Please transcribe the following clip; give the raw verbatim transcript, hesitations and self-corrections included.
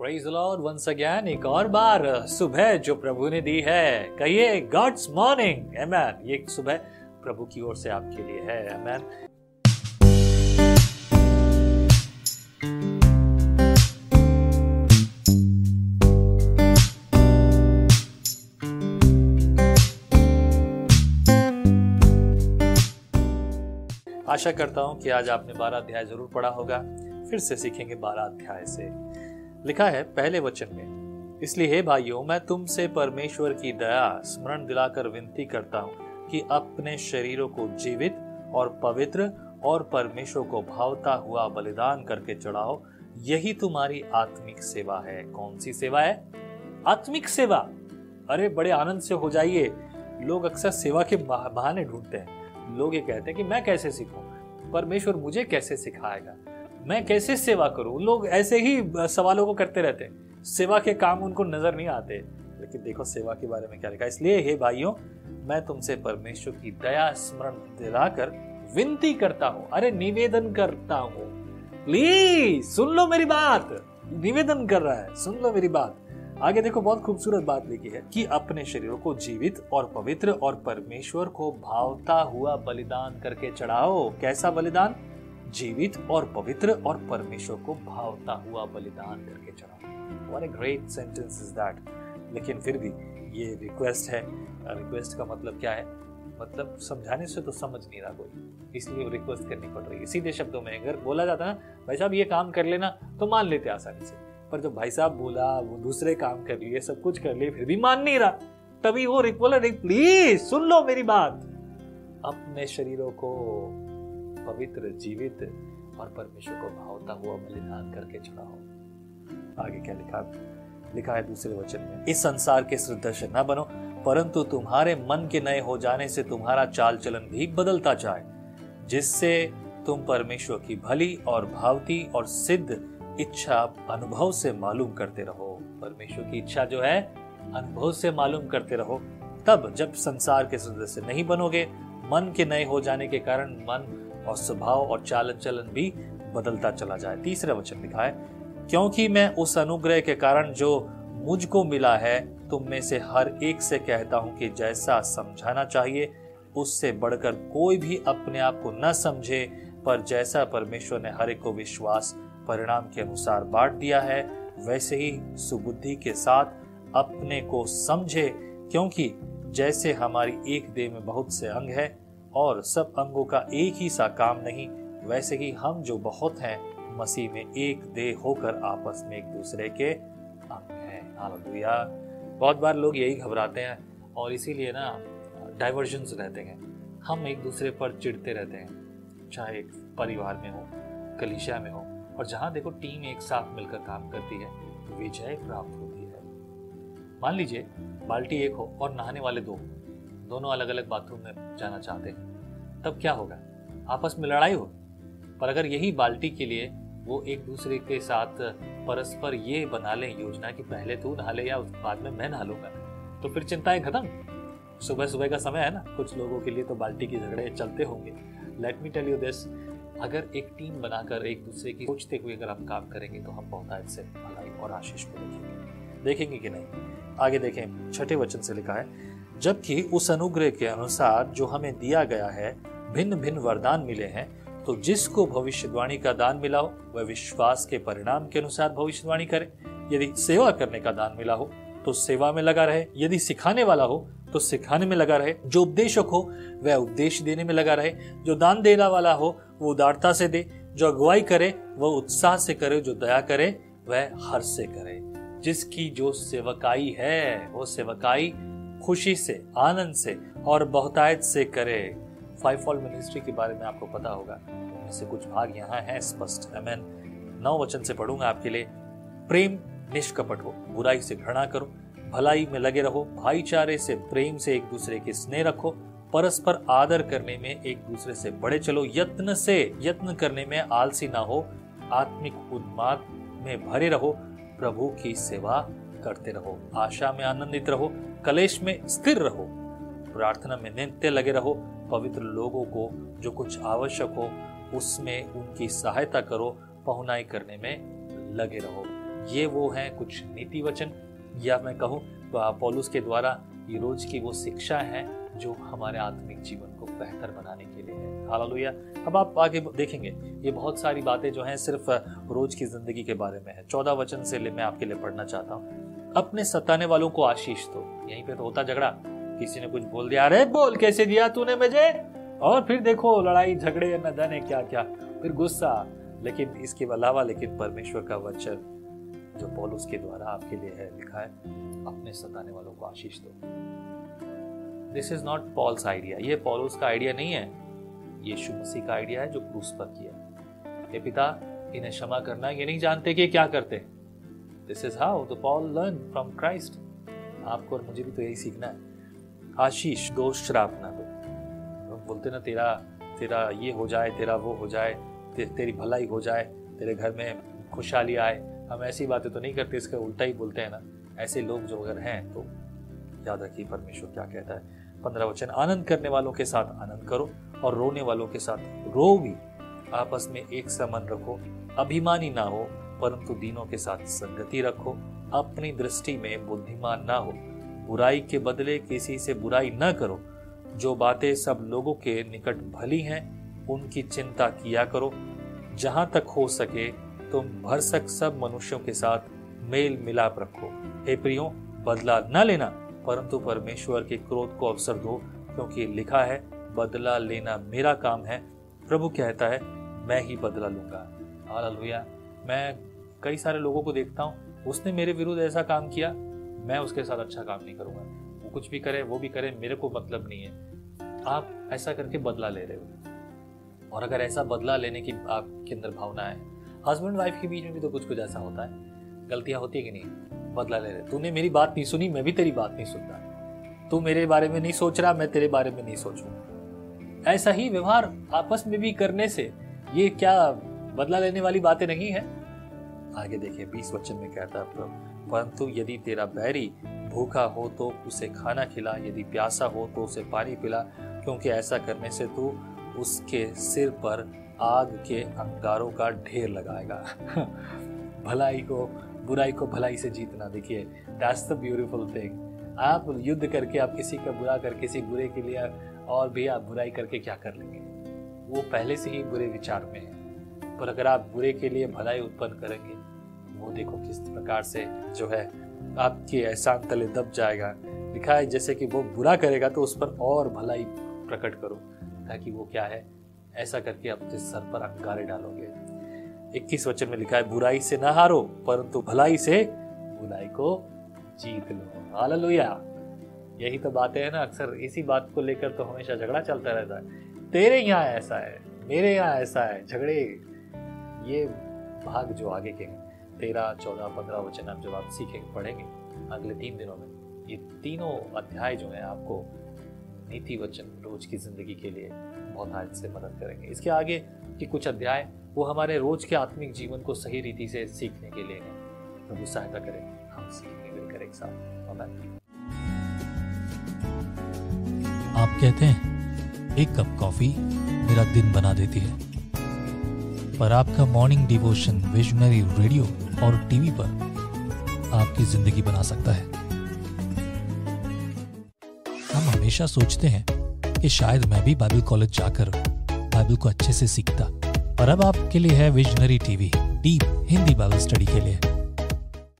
Praise the lord once again, एक और बार सुबह जो प्रभु ने दी है, कहिए गॉड्स मॉर्निंग, आमेन। ये सुबह प्रभु की ओर से आपके लिए है, आमेन। आशा करता हूं कि आज आपने बारह अध्याय जरूर पढ़ा होगा। फिर से सीखेंगे बारह अध्याय से। लिखा है पहले वचन में, इसलिए हे भाइयों, मैं तुमसे परमेश्वर की दया स्मरण दिलाकर विनती करता हूँ कि अपने शरीरों को जीवित और पवित्र और परमेश्वर को भावता हुआ बलिदान करके चढ़ाओ, यही तुम्हारी आत्मिक सेवा है। कौन सी सेवा है? आत्मिक सेवा। अरे बड़े आनंद से हो जाइए। लोग अक्सर सेवा के बहाने ढूंढते हैं। लोग ये कहते हैं कि मैं कैसे सीखूं, परमेश्वर मुझे कैसे सिखाएगा, मैं कैसे सेवा करूं। लोग ऐसे ही सवालों को करते रहते हैं, सेवा के काम उनको नजर नहीं आते। लेकिन देखो सेवा के बारे में क्या लिखा, इसलिए हे भाइयों, मैं तुमसे परमेश्वर की दया स्मरण दिलाकर विनती करता हूं, अरे निवेदन करता हूं। प्लीज सुन लो मेरी बात, निवेदन कर रहा है, सुन लो मेरी बात। आगे देखो बहुत खूबसूरत बात लिखी है कि अपने शरीरों को जीवित और पवित्र और परमेश्वर को भावता हुआ बलिदान करके चढ़ाओ। कैसा बलिदान? जीवित और पवित्र और परमेश्वर को भावता हुआ बलिदान करके चढ़ाओ। What a great sentence is that! लेकिन फिर भी ये रिक्वेस्ट है। रिक्वेस्ट का मतलब क्या है? मतलब समझाने से तो समझ नहीं रहा कोई, इसलिए रिक्वेस्ट करनी पड़ रही है। सीधे शब्दों में अगर बोला जाता ना, भाई साहब ये काम कर लेना, तो मान लेते आसानी से। पर जब भाई साहब बोला, वो दूसरे काम कर लिए, सब कुछ कर लिए, फिर भी मान नहीं रहा, तभी वो रिक्वेस्ट, प्लीज सुन लो मेरी बात। अपने शरीरों को पवित्र, जीवित और परमेश्वर को भावता हुआ बलिदान करके चढ़ाओ। आगे क्या लिखा लिखा है दूसरे वचन में, इस संसार के सदृश न बनो, परंतु तुम्हारे मन के नए हो जाने से तुम्हारा चाल चलन भी बदलता जाए, जिससे तुम परमेश्वर की भली और भावती और सिद्ध इच्छा अनुभव से मालूम करते रहो। परमेश्वर की इच्छा जो है अनुभव से मालूम करते रहो। तब जब संसार के सदृश नहीं बनोगे, मन के नए हो जाने के कारण मन और स्वभाव और चालन चलन भी बदलता चला जाए। तीसरा वचन लिखा है, क्योंकि मैं उस अनुग्रह के कारण जो मुझको मिला है तुम में से हर एक से कहता हूं कि जैसा समझाना चाहिए उससे बढ़कर कोई भी अपने आप को न समझे, पर जैसा परमेश्वर ने हर एक को विश्वास परिणाम के अनुसार बांट दिया है, वैसे ही सुबुद्धि के साथ अपने को समझे। क्योंकि जैसे हमारी एक देह में बहुत से अंग है और सब अंगों का एक ही सा काम नहीं, वैसे ही हम जो बहुत हैं मसीह में एक देह होकर आपस में एक दूसरे के अंग हैं। हालेलुया। बहुत बार लोग यही घबराते हैं और इसीलिए ना डाइवर्जन्स रहते हैं। हम एक दूसरे पर चिढ़ते रहते हैं, चाहे परिवार में हो, कलीसिया में हो। और जहाँ देखो टीम एक साथ मिलकर काम करती है, विजय प्राप्त होती है। मान लीजिए बाल्टी एक हो और नहाने वाले दो, दोनों अलग अलग बाथरूम में जाना चाहते हैं, तब क्या होगा? आपस में लड़ाई हो। पर अगर यही बाल्टी के लिए वो एक दूसरे के साथ परस्पर ये बना लें योजना कि पहले तू नहा ले या बाद में मैं नहा लूंगा, तो फिर चिंताएं खत्म। सुबह सुबह का समय है ना, कुछ लोगों के लिए तो बाल्टी के झगड़े चलते होंगे। Let me tell you this, अगर एक टीम बनाकर एक दूसरे की सोचते हुए अगर हम काम करेंगे तो हम बहुत से भलाई और आशीष को देखेंगे देखेंगे कि नहीं। आगे देखें छठे वचन से लिखा है, जबकि उस अनुग्रह के अनुसार जो हमें दिया गया है भिन्न भिन्न वरदान मिले हैं, तो जिसको भविष्यवाणी का दान मिला हो वह विश्वास के परिणाम के अनुसार भविष्यवाणी करे। यदि सेवा करने का दान मिला हो तो सेवा में लगा रहे, यदि सिखाने वाला हो तो सिखाने में लगा रहे, जो उपदेशक हो वह उपदेश देने में लगा रहे, जो दान देने वाला हो वो उदारता से दे, जो अगुवाई करे वह उत्साह से करे, जो दया करे वह हर्ष से करे। जिसकी जो सेवकाई है वो सेवकाई खुशी से, आनंद से और बहुतायत से करे। फाइवफोल्ड मिनिस्ट्री के बारे में आपको पता होगा, उनमें से कुछ भाग यहाँ है स्पष्ट। आमेन। नौ वचन से पढ़ूंगा आपके लिए, प्रेम निष्कपट हो, बुराई से घृणा करो, भलाई में लगे रहो, भाईचारे से प्रेम से एक दूसरे के स्नेह रखो, परस्पर आदर करने में एक दूसरे से बड़े चलो, यत्न से यत्न करने में आलसी ना हो, आत्मिक उन्माद में भरे रहो, प्रभु की सेवा करते रहो, आशा में आनंदित रहो, कलेश में स्थिर रहो, प्रार्थना में नित्य लगे रहो, पवित्र लोगों को जो कुछ आवश्यक हो उसमें उनकी सहायता करो, पहुनाई करने में लगे रहो। ये वो हैं कुछ नीति वचन, या मैं कहूँ पौलुस के द्वारा ये रोज की वो शिक्षा है जो हमारे आत्मिक जीवन को बेहतर बनाने के लिए है। हालेलुया। अब आप आगे देखेंगे ये बहुत सारी बातें जो हैं सिर्फ रोज की जिंदगी के बारे में है। चौदह वचन से मैं आपके लिए पढ़ना चाहता हूँ। अपने सताने वालों को आशीष दो। यहीं पे तो होता झगड़ा, किसी ने कुछ बोल दिया, अरे बोल कैसे दिया तूने मुझे, और फिर देखो लड़ाई झगड़े न जाने क्या क्या, फिर गुस्सा। लेकिन इसके अलावा लेकिन परमेश्वर का वचन जो पौलुस के द्वारा आपके लिए है लिखा है, अपने सताने वालों को आशीष दो। This is not Paul's idea, ये पौलुस का आइडिया नहीं है, यीशु मसीह का आइडिया है जो क्रूस पर किया। हे पिता इन्हें क्षमा करना, ये नहीं जानते कि क्या करते। This is how the Paul learn from Christ. आपको और मुझे भी तो यही सीखना है। आशीष दो, श्राप ना दो। बोलते ना तेरा तेरा ये हो जाए, तेरा वो हो जाए, ते, तेरी भलाई हो जाए, तेरे घर में खुशहाली आए। हम ऐसी बातें तो नहीं करते, इसका उल्टा ही बोलते हैं ना। ऐसे लोग जो अगर हैं तो याद रखिए परमेश्वर क्या कहता है। पंद्रह वचन, आनंद करने वालों के साथ आनंद करो और रोने वालों के साथ रो भी। आपस में एक समान रखो, अभिमानी ना हो परंतु दीनों के साथ संगति रखो। अपनी दृष्टि में बुद्धिमान ना हो, बुराई के बदले किसी से बुराई न करो। जो बातें सब लोगों के निकट भली हैं उनकी चिंता किया करो। जहाँ तक हो सके तुम भरसक सब मनुष्यों के साथ मेल मिलाप रखो। हे प्रियो बदला न लेना परंतु परमेश्वर के क्रोध को अवसर दो, क्योंकि लिखा है बदला लेना मेरा काम है, प्रभु कहता है मैं ही बदला लूंगा। हालेलुया। मैं कई सारे लोगों को देखता हूँ, उसने मेरे विरुद्ध ऐसा काम किया, मैं उसके साथ अच्छा काम नहीं करूंगा, वो कुछ भी करे वो भी करे मेरे को मतलब नहीं है। आप ऐसा करके बदला ले रहे हो। और अगर ऐसा बदला लेने की आपके अंदर भावना है, हस्बैंड वाइफ के बीच में भी तो कुछ कुछ ऐसा होता है, गलतियाँ होती है कि नहीं, बदला ले रहे। तूने मेरी बात नहीं सुनी, मैं भी तेरी बात नहीं सुनता, तू मेरे बारे में नहीं सोच रहा, मैं तेरे बारे में नहीं सोचूंगा। ऐसा ही व्यवहार आपस में भी करने से ये क्या बदला लेने वाली बातें नहीं है। आगे देखिए बीस वचन में कहता है, परंतु यदि तेरा बैरी भूखा हो तो उसे खाना खिला, यदि प्यासा हो तो उसे पानी पिला, क्योंकि ऐसा करने से तू उसके सिर पर आग के अंगारों का ढेर लगाएगा। भलाई को बुराई को भलाई से जीतना, देखिए दैट्स द ब्यूटीफुल थिंग। आप युद्ध करके आप किसी का बुरा करके किसी बुरे के लिए और भी आप बुराई करके क्या कर लेंगे, वो पहले से ही बुरे विचार में है। पर अगर आप बुरे के लिए भलाई उत्पन्न करेंगे, वो देखो किस प्रकार से जो है आपके एहसान तले दब जाएगा। लिखा है जैसे कि वो बुरा करेगा तो उस पर और भलाई प्रकट करो, ताकि वो क्या है ऐसा करके अपने सर पर अंगारे डालोगे। इक्कीस वचन में लिखा है, बुराई से ना हारो परंतु भलाई से बुराई को जीत लो। हालेलुया। यही तो बातें है ना, अक्सर इसी बात को लेकर तो हमेशा झगड़ा चलता रहता है। तेरे यहाँ ऐसा है, मेरे यहाँ ऐसा है, झगड़े ये भाग जो आगे के हैं तेरह चौदह पंद्रह वचन आप जब आप सीखेंगे पढ़ेंगे अगले तीन दिनों में, ये तीनों अध्याय जो है आपको नीति वचन रोज की जिंदगी के लिए बहुत हाथ से मदद करेंगे। इसके आगे के कुछ अध्याय वो हमारे रोज के आत्मिक जीवन को सही रीति से सीखने के लिए हैं। प्रभु सहायता करें, हम सीखने मिलकर एक साथ। आमीन। आप कहते हैं एक कप कॉफी मेरा दिन बना देती है, पर आपका मॉर्निंग डिवोशन विजनरी रेडियो और टीवी पर आपकी जिंदगी बना सकता है। हम हमेशा सोचते हैं कि शायद मैं भी बाइबल कॉलेज जाकर बाइबल को अच्छे से सीखता, और अब आपके लिए है visionary TV, deep Hindi Bible study के लिए।